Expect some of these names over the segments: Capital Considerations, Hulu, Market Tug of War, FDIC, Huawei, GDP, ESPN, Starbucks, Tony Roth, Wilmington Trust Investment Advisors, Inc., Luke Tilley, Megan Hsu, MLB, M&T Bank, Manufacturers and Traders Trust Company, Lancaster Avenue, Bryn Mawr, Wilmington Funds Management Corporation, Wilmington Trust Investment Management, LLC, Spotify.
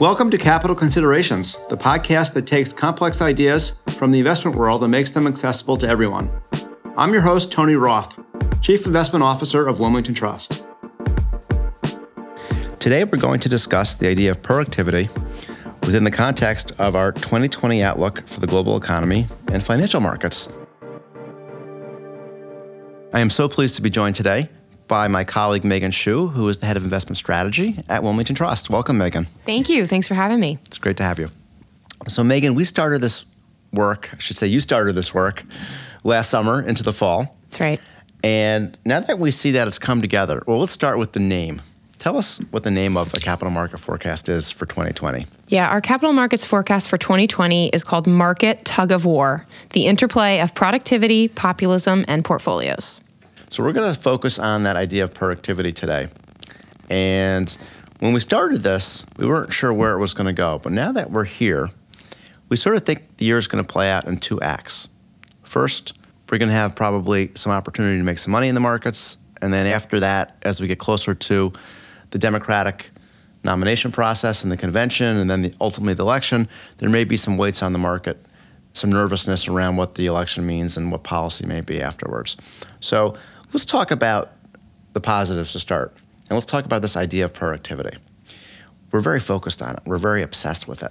Welcome to Capital Considerations, the podcast that takes complex ideas from the investment world and makes them accessible to everyone. I'm your host, Tony Roth, Chief Investment Officer of Wilmington Trust. Today, we're going to discuss the idea of productivity within the context of our 2020 outlook for the global economy and financial markets. I am so pleased to be joined today by my colleague, Megan Hsu, who is the head of investment strategy at Wilmington Trust. Welcome, Megan. Thank you. Thanks for having me. It's great to have you. So, Megan, you started this work last summer into the fall. That's right. And now that we see that it's come together, well, let's start with the name. Tell us what the name of a capital market forecast is for 2020. Yeah, our capital markets forecast for 2020 is called Market Tug of War, the interplay of productivity, populism, and portfolios. So we're going to focus on that idea of productivity today. And when we started this, we weren't sure where it was going to go. But now that we're here, we sort of think the year is going to play out in two acts. First, we're going to have probably some opportunity to make some money in the markets. And then after that, as we get closer to the Democratic nomination process and the convention and then ultimately the election, there may be some weights on the market, some nervousness around what the election means and what policy may be afterwards. So let's talk about the positives to start, and let's talk about this idea of productivity. We're very focused on it. We're very obsessed with it.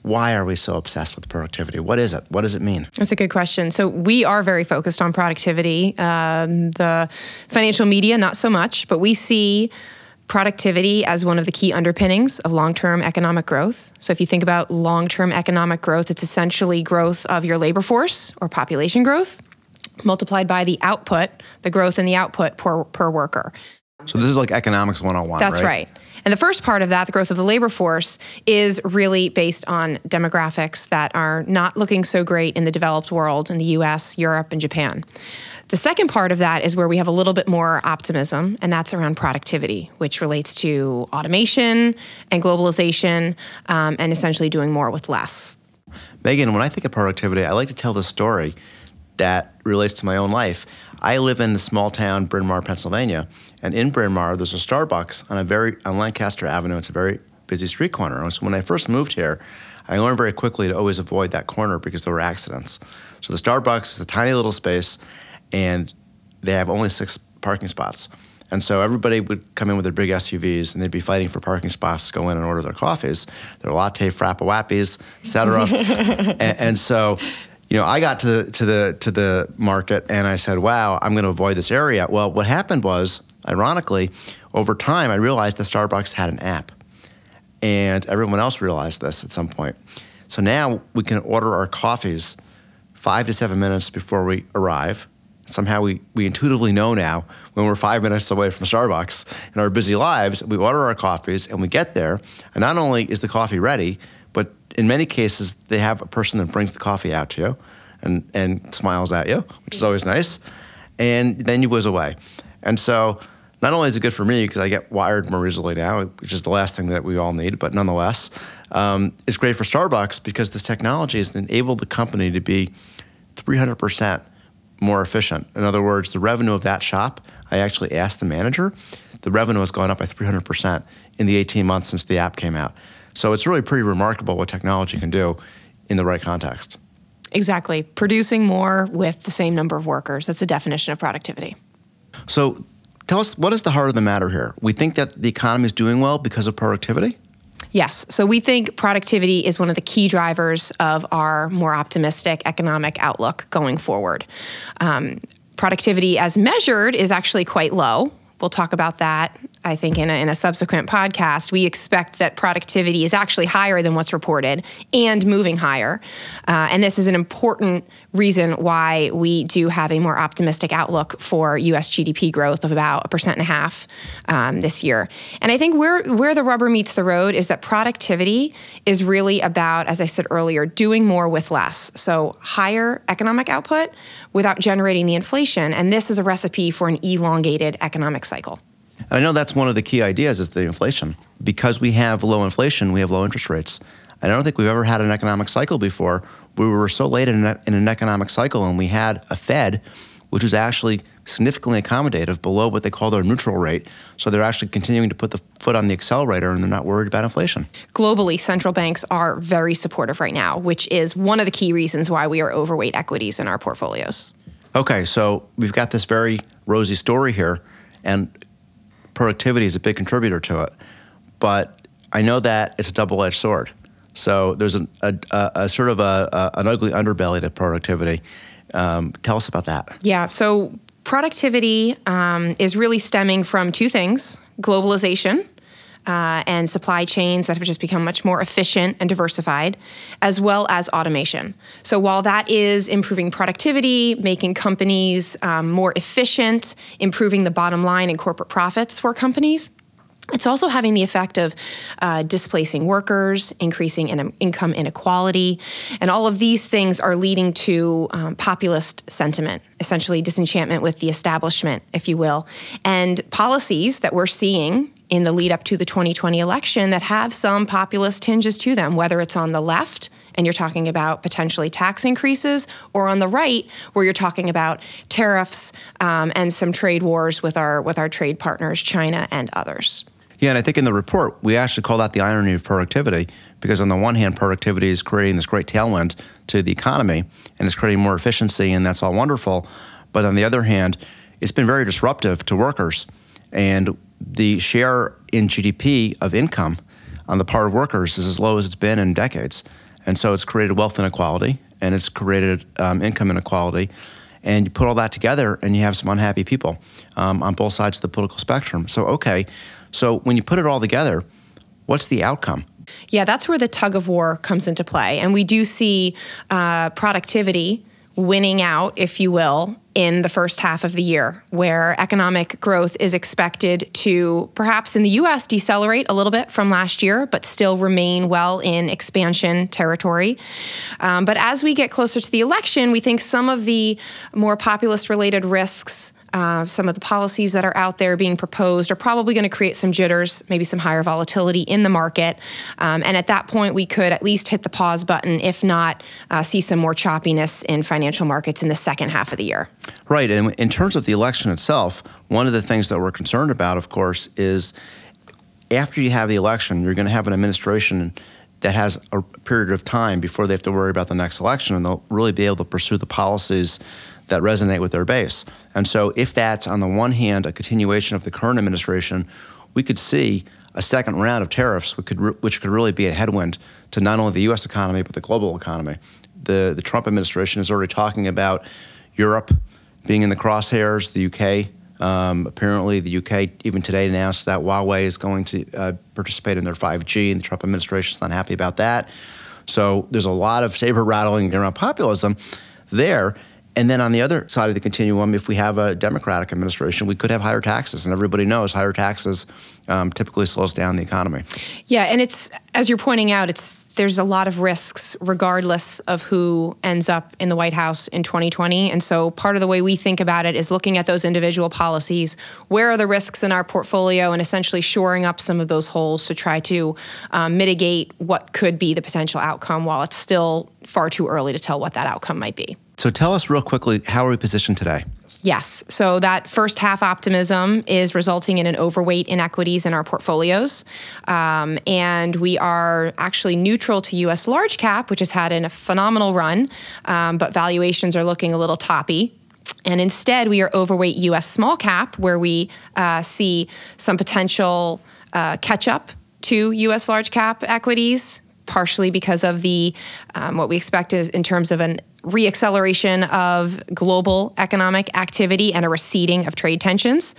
Why are we so obsessed with productivity? What is it? What does it mean? That's a good question. So we are very focused on productivity. The financial media, not so much, but we see productivity as one of the key underpinnings of long-term economic growth. So if you think about long-term economic growth, it's essentially growth of your labor force or population growth, multiplied by the output, the growth in the output per worker. So this is like economics 101, right? That's right. And the first part of that, the growth of the labor force, is really based on demographics that are not looking so great in the developed world, in the US, Europe, and Japan. The second part of that is where we have a little bit more optimism, and that's around productivity, which relates to automation and globalization, and essentially doing more with less. Megan, when I think of productivity, I like to tell this story that relates to my own life. I live in the small town Bryn Mawr, Pennsylvania, and in Bryn Mawr, there's a Starbucks on Lancaster Avenue. It's a very busy street corner. So when I first moved here, I learned very quickly to always avoid that corner because there were accidents. So the Starbucks is a tiny little space, and they have only 6 parking spots. And so everybody would come in with their big SUVs, and they'd be fighting for parking spots to go in and order their coffees, their latte frappuappies, et cetera. and so, you know, I got to the market, and I said, wow, I'm going to avoid this area. Well, what happened was, ironically, over time, I realized that Starbucks had an app, and everyone else realized this at some point. So now we can order our coffees 5 to 7 minutes before we arrive. Somehow we intuitively know now when we're 5 minutes away from Starbucks in our busy lives, we order our coffees and we get there. And not only is the coffee ready, but in many cases, they have a person that brings the coffee out to you and smiles at you, which is always nice. And then you whiz away. And so not only is it good for me because I get wired more easily now, which is the last thing that we all need, but nonetheless, it's great for Starbucks because this technology has enabled the company to be 300% more efficient. In other words, the revenue of that shop, I actually asked the manager, the revenue has gone up by 300% in the 18 months since the app came out. So it's really pretty remarkable what technology can do in the right context. Exactly. Producing more with the same number of workers. That's the definition of productivity. So tell us, what is the heart of the matter here? We think that the economy is doing well because of productivity? Yes. So we think productivity is one of the key drivers of our more optimistic economic outlook going forward. Productivity as measured is actually quite low. We'll talk about that, I think, in a subsequent podcast. We expect that productivity is actually higher than what's reported and moving higher. And this is an important reason why we do have a more optimistic outlook for U.S. GDP growth of about 1.5% this year. And I think where the rubber meets the road is that productivity is really about, as I said earlier, doing more with less. So higher economic output without generating the inflation. And this is a recipe for an elongated economic cycle. And I know that's one of the key ideas is the inflation. Because we have low inflation, we have low interest rates. I don't think we've ever had an economic cycle before. We were so late in an economic cycle, and we had a Fed, which was actually significantly accommodative below what they call their neutral rate. So they're actually continuing to put the foot on the accelerator and they're not worried about inflation. Globally, central banks are very supportive right now, which is one of the key reasons why we are overweight equities in our portfolios. Okay, so we've got this very rosy story here, and productivity is a big contributor to it. But I know that it's a double-edged sword. So there's an ugly underbelly to productivity. Tell us about that. Yeah, so productivity is really stemming from two things: globalization and supply chains that have just become much more efficient and diversified, as well as automation. So while that is improving productivity, making companies more efficient, improving the bottom line and corporate profits for companies, it's also having the effect of displacing workers, increasing income inequality, and all of these things are leading to populist sentiment, essentially disenchantment with the establishment, if you will, and policies that we're seeing in the lead up to the 2020 election that have some populist tinges to them, whether it's on the left, and you're talking about potentially tax increases, or on the right, where you're talking about tariffs and some trade wars with our trade partners, China and others. Yeah, and I think in the report, we actually call that the irony of productivity, because on the one hand, productivity is creating this great tailwind to the economy, and it's creating more efficiency, and that's all wonderful. But on the other hand, it's been very disruptive to workers, and the share in GDP of income on the part of workers is as low as it's been in decades. And so it's created wealth inequality, and it's created income inequality. And you put all that together, and you have some unhappy people on both sides of the political spectrum. So when you put it all together, what's the outcome? Yeah, that's where the tug of war comes into play. And we do see productivity winning out, if you will, in the first half of the year, where economic growth is expected to perhaps in the U.S. decelerate a little bit from last year, but still remain well in expansion territory. But as we get closer to the election, we think some of the more populist-related risks, some of the policies that are out there being proposed are probably going to create some jitters, maybe some higher volatility in the market. And at that point, we could at least hit the pause button, if not see some more choppiness in financial markets in the second half of the year. Right. And in terms of the election itself, one of the things that we're concerned about, of course, is after you have the election, you're going to have an administration that has a period of time before they have to worry about the next election, and they'll really be able to pursue the policies that resonate with their base. And so if that's, on the one hand, a continuation of the current administration, we could see a second round of tariffs, which could really be a headwind to not only the U.S. economy, but the global economy. The Trump administration is already talking about Europe being in the crosshairs, the U.K. Apparently the U.K. even today announced that Huawei is going to participate in their 5G, and the Trump administration is not happy about that. So there's a lot of saber rattling around populism there. And then on the other side of the continuum, if we have a Democratic administration, we could have higher taxes. And everybody knows higher taxes typically slows down the economy. Yeah, and it's, as you're pointing out, there's a lot of risks regardless of who ends up in the White House in 2020. And so part of the way we think about it is looking at those individual policies. Where are the risks in our portfolio, and essentially shoring up some of those holes to try to mitigate what could be the potential outcome, while it's still far too early to tell what that outcome might be. So tell us real quickly, how are we positioned today? Yes. So that first half optimism is resulting in an overweight in equities in our portfolios. And we are actually neutral to U.S. large cap, which has had a phenomenal run, but valuations are looking a little toppy. And instead, we are overweight U.S. small cap, where we see some potential catch up to U.S. large cap equities, partially because of the what we expect is in terms of an reacceleration of global economic activity and a receding of trade tensions.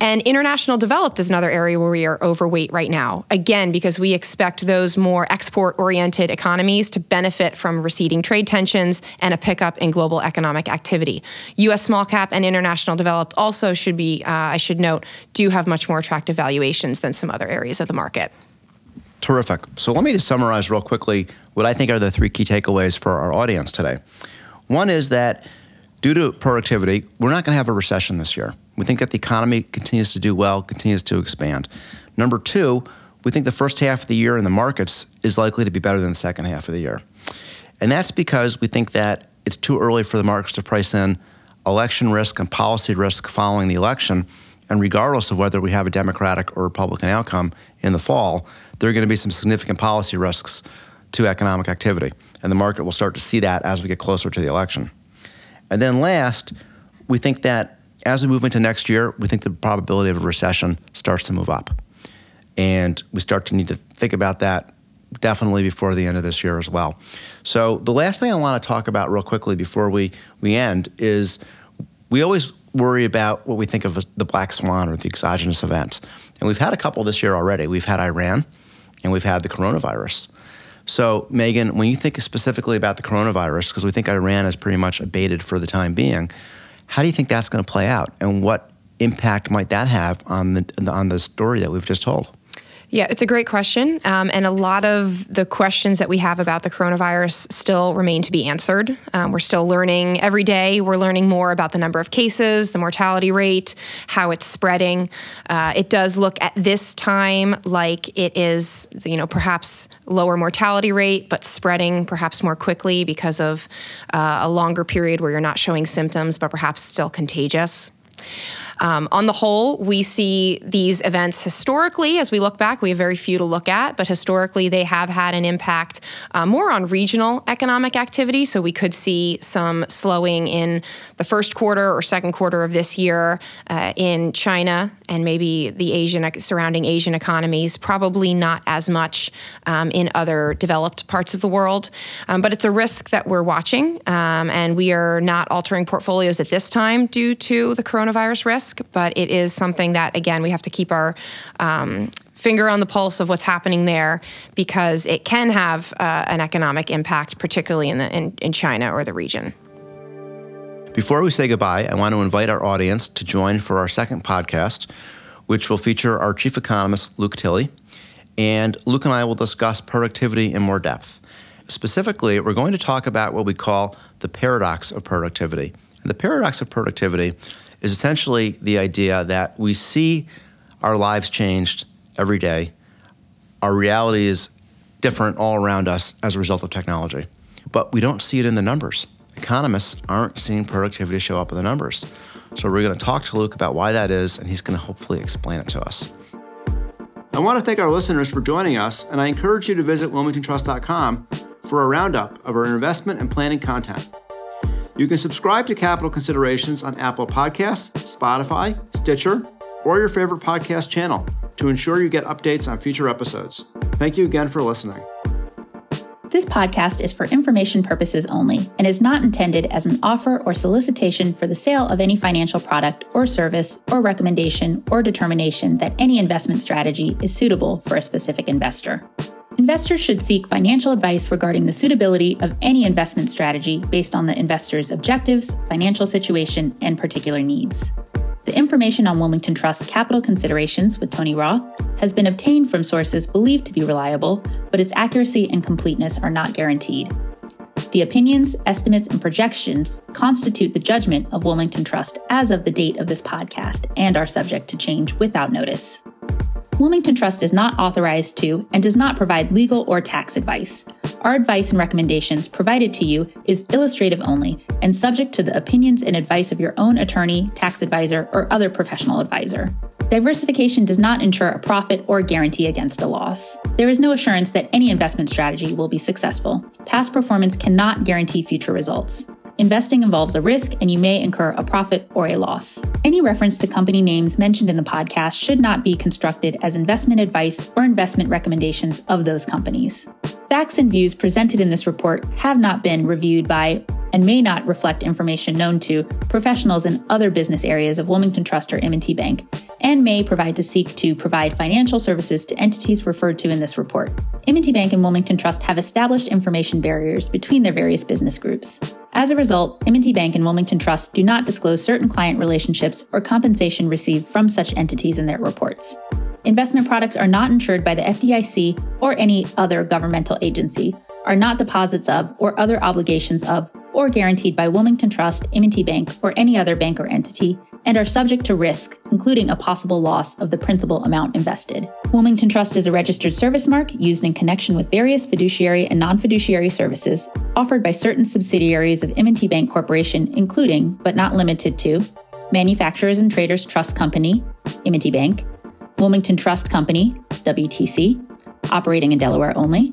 And international developed is another area where we are overweight right now, again, because we expect those more export-oriented economies to benefit from receding trade tensions and a pickup in global economic activity. U.S. small cap and international developed also should be, I should note, do have much more attractive valuations than some other areas of the market. Terrific. So let me just summarize real quickly what I think are the three key takeaways for our audience today. One is that due to productivity, we're not going to have a recession this year. We think that the economy continues to do well, continues to expand. Number two, we think the first half of the year in the markets is likely to be better than the second half of the year. And that's because we think that it's too early for the markets to price in election risk and policy risk following the election. And regardless of whether we have a Democratic or Republican outcome in the fall, there are going to be some significant policy risks to economic activity. And the market will start to see that as we get closer to the election. And then last, we think that as we move into next year, we think the probability of a recession starts to move up. And we start to need to think about that definitely before the end of this year as well. So the last thing I want to talk about real quickly before we end is we always worry about what we think of as the black swan or the exogenous event. And we've had a couple this year already. We've had Iran and we've had the coronavirus. So Megan, when you think specifically about the coronavirus, because we think Iran is pretty much abated for the time being, how do you think that's going to play out? And what impact might that have on the story that we've just told? Yeah, it's a great question. And a lot of the questions that we have about the coronavirus still remain to be answered. We're still learning every day. We're learning more about the number of cases, the mortality rate, how it's spreading. It does look at this time like it is, perhaps lower mortality rate, but spreading perhaps more quickly because of a longer period where you're not showing symptoms, but perhaps still contagious. On the whole, we see these events historically, as we look back, we have very few to look at, but historically they have had an impact more on regional economic activity. So we could see some slowing in the first quarter or second quarter of this year in China and maybe the surrounding Asian economies, probably not as much in other developed parts of the world. But it's a risk that we're watching, and we are not altering portfolios at this time due to the coronavirus risk. But it is something that, again, we have to keep our finger on the pulse of what's happening there, because it can have an economic impact, particularly in China or the region. Before we say goodbye, I want to invite our audience to join for our second podcast, which will feature our chief economist, Luke Tilley. And Luke and I will discuss productivity in more depth. Specifically, we're going to talk about what we call the paradox of productivity. And the paradox of productivity is essentially the idea that we see our lives changed every day. Our reality is different all around us as a result of technology, but we don't see it in the numbers. Economists aren't seeing productivity show up in the numbers. So we're going to talk to Luke about why that is, and he's going to hopefully explain it to us. I want to thank our listeners for joining us, and I encourage you to visit WilmingtonTrust.com for a roundup of our investment and planning content. You can subscribe to Capital Considerations on Apple Podcasts, Spotify, Stitcher, or your favorite podcast channel to ensure you get updates on future episodes. Thank you again for listening. This podcast is for information purposes only and is not intended as an offer or solicitation for the sale of any financial product or service or recommendation or determination that any investment strategy is suitable for a specific investor. Investors should seek financial advice regarding the suitability of any investment strategy based on the investor's objectives, financial situation, and particular needs. The information on Wilmington Trust's Capital Considerations with Tony Roth has been obtained from sources believed to be reliable, but its accuracy and completeness are not guaranteed. The opinions, estimates, and projections constitute the judgment of Wilmington Trust as of the date of this podcast and are subject to change without notice. Wilmington Trust is not authorized to and does not provide legal or tax advice. Our advice and recommendations provided to you is illustrative only and subject to the opinions and advice of your own attorney, tax advisor, or other professional advisor. Diversification does not ensure a profit or guarantee against a loss. There is no assurance that any investment strategy will be successful. Past performance cannot guarantee future results. Investing involves a risk, and you may incur a profit or a loss. Any reference to company names mentioned in the podcast should not be construed as investment advice or investment recommendations of those companies. Facts and views presented in this report have not been reviewed by and may not reflect information known to professionals in other business areas of Wilmington Trust or M&T Bank, and may seek to provide financial services to entities referred to in this report. M&T Bank and Wilmington Trust have established information barriers between their various business groups. As a result, M&T Bank and Wilmington Trust do not disclose certain client relationships or compensation received from such entities in their reports. Investment products are not insured by the FDIC or any other governmental agency, are not deposits of or other obligations of or guaranteed by Wilmington Trust, M&T Bank, or any other bank or entity, and are subject to risk, including a possible loss of the principal amount invested. Wilmington Trust is a registered service mark used in connection with various fiduciary and non-fiduciary services offered by certain subsidiaries of M&T Bank Corporation, including, but not limited to, Manufacturers and Traders Trust Company, M&T Bank, Wilmington Trust Company, WTC, operating in Delaware only,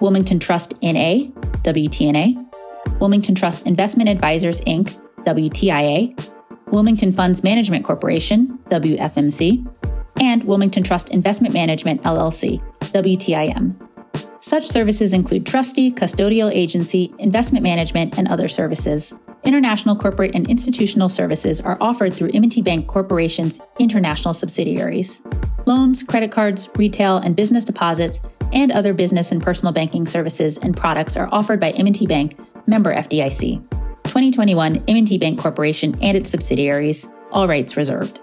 Wilmington Trust N.A., WTNA, Wilmington Trust Investment Advisors, Inc., WTIA, Wilmington Funds Management Corporation, WFMC, and Wilmington Trust Investment Management, LLC, WTIM. Such services include trustee, custodial agency, investment management, and other services. International corporate and institutional services are offered through M&T Bank Corporation's international subsidiaries. Loans, credit cards, retail and business deposits, and other business and personal banking services and products are offered by M&T Bank, member FDIC. 2021 M&T Bank Corporation and its subsidiaries. All rights reserved.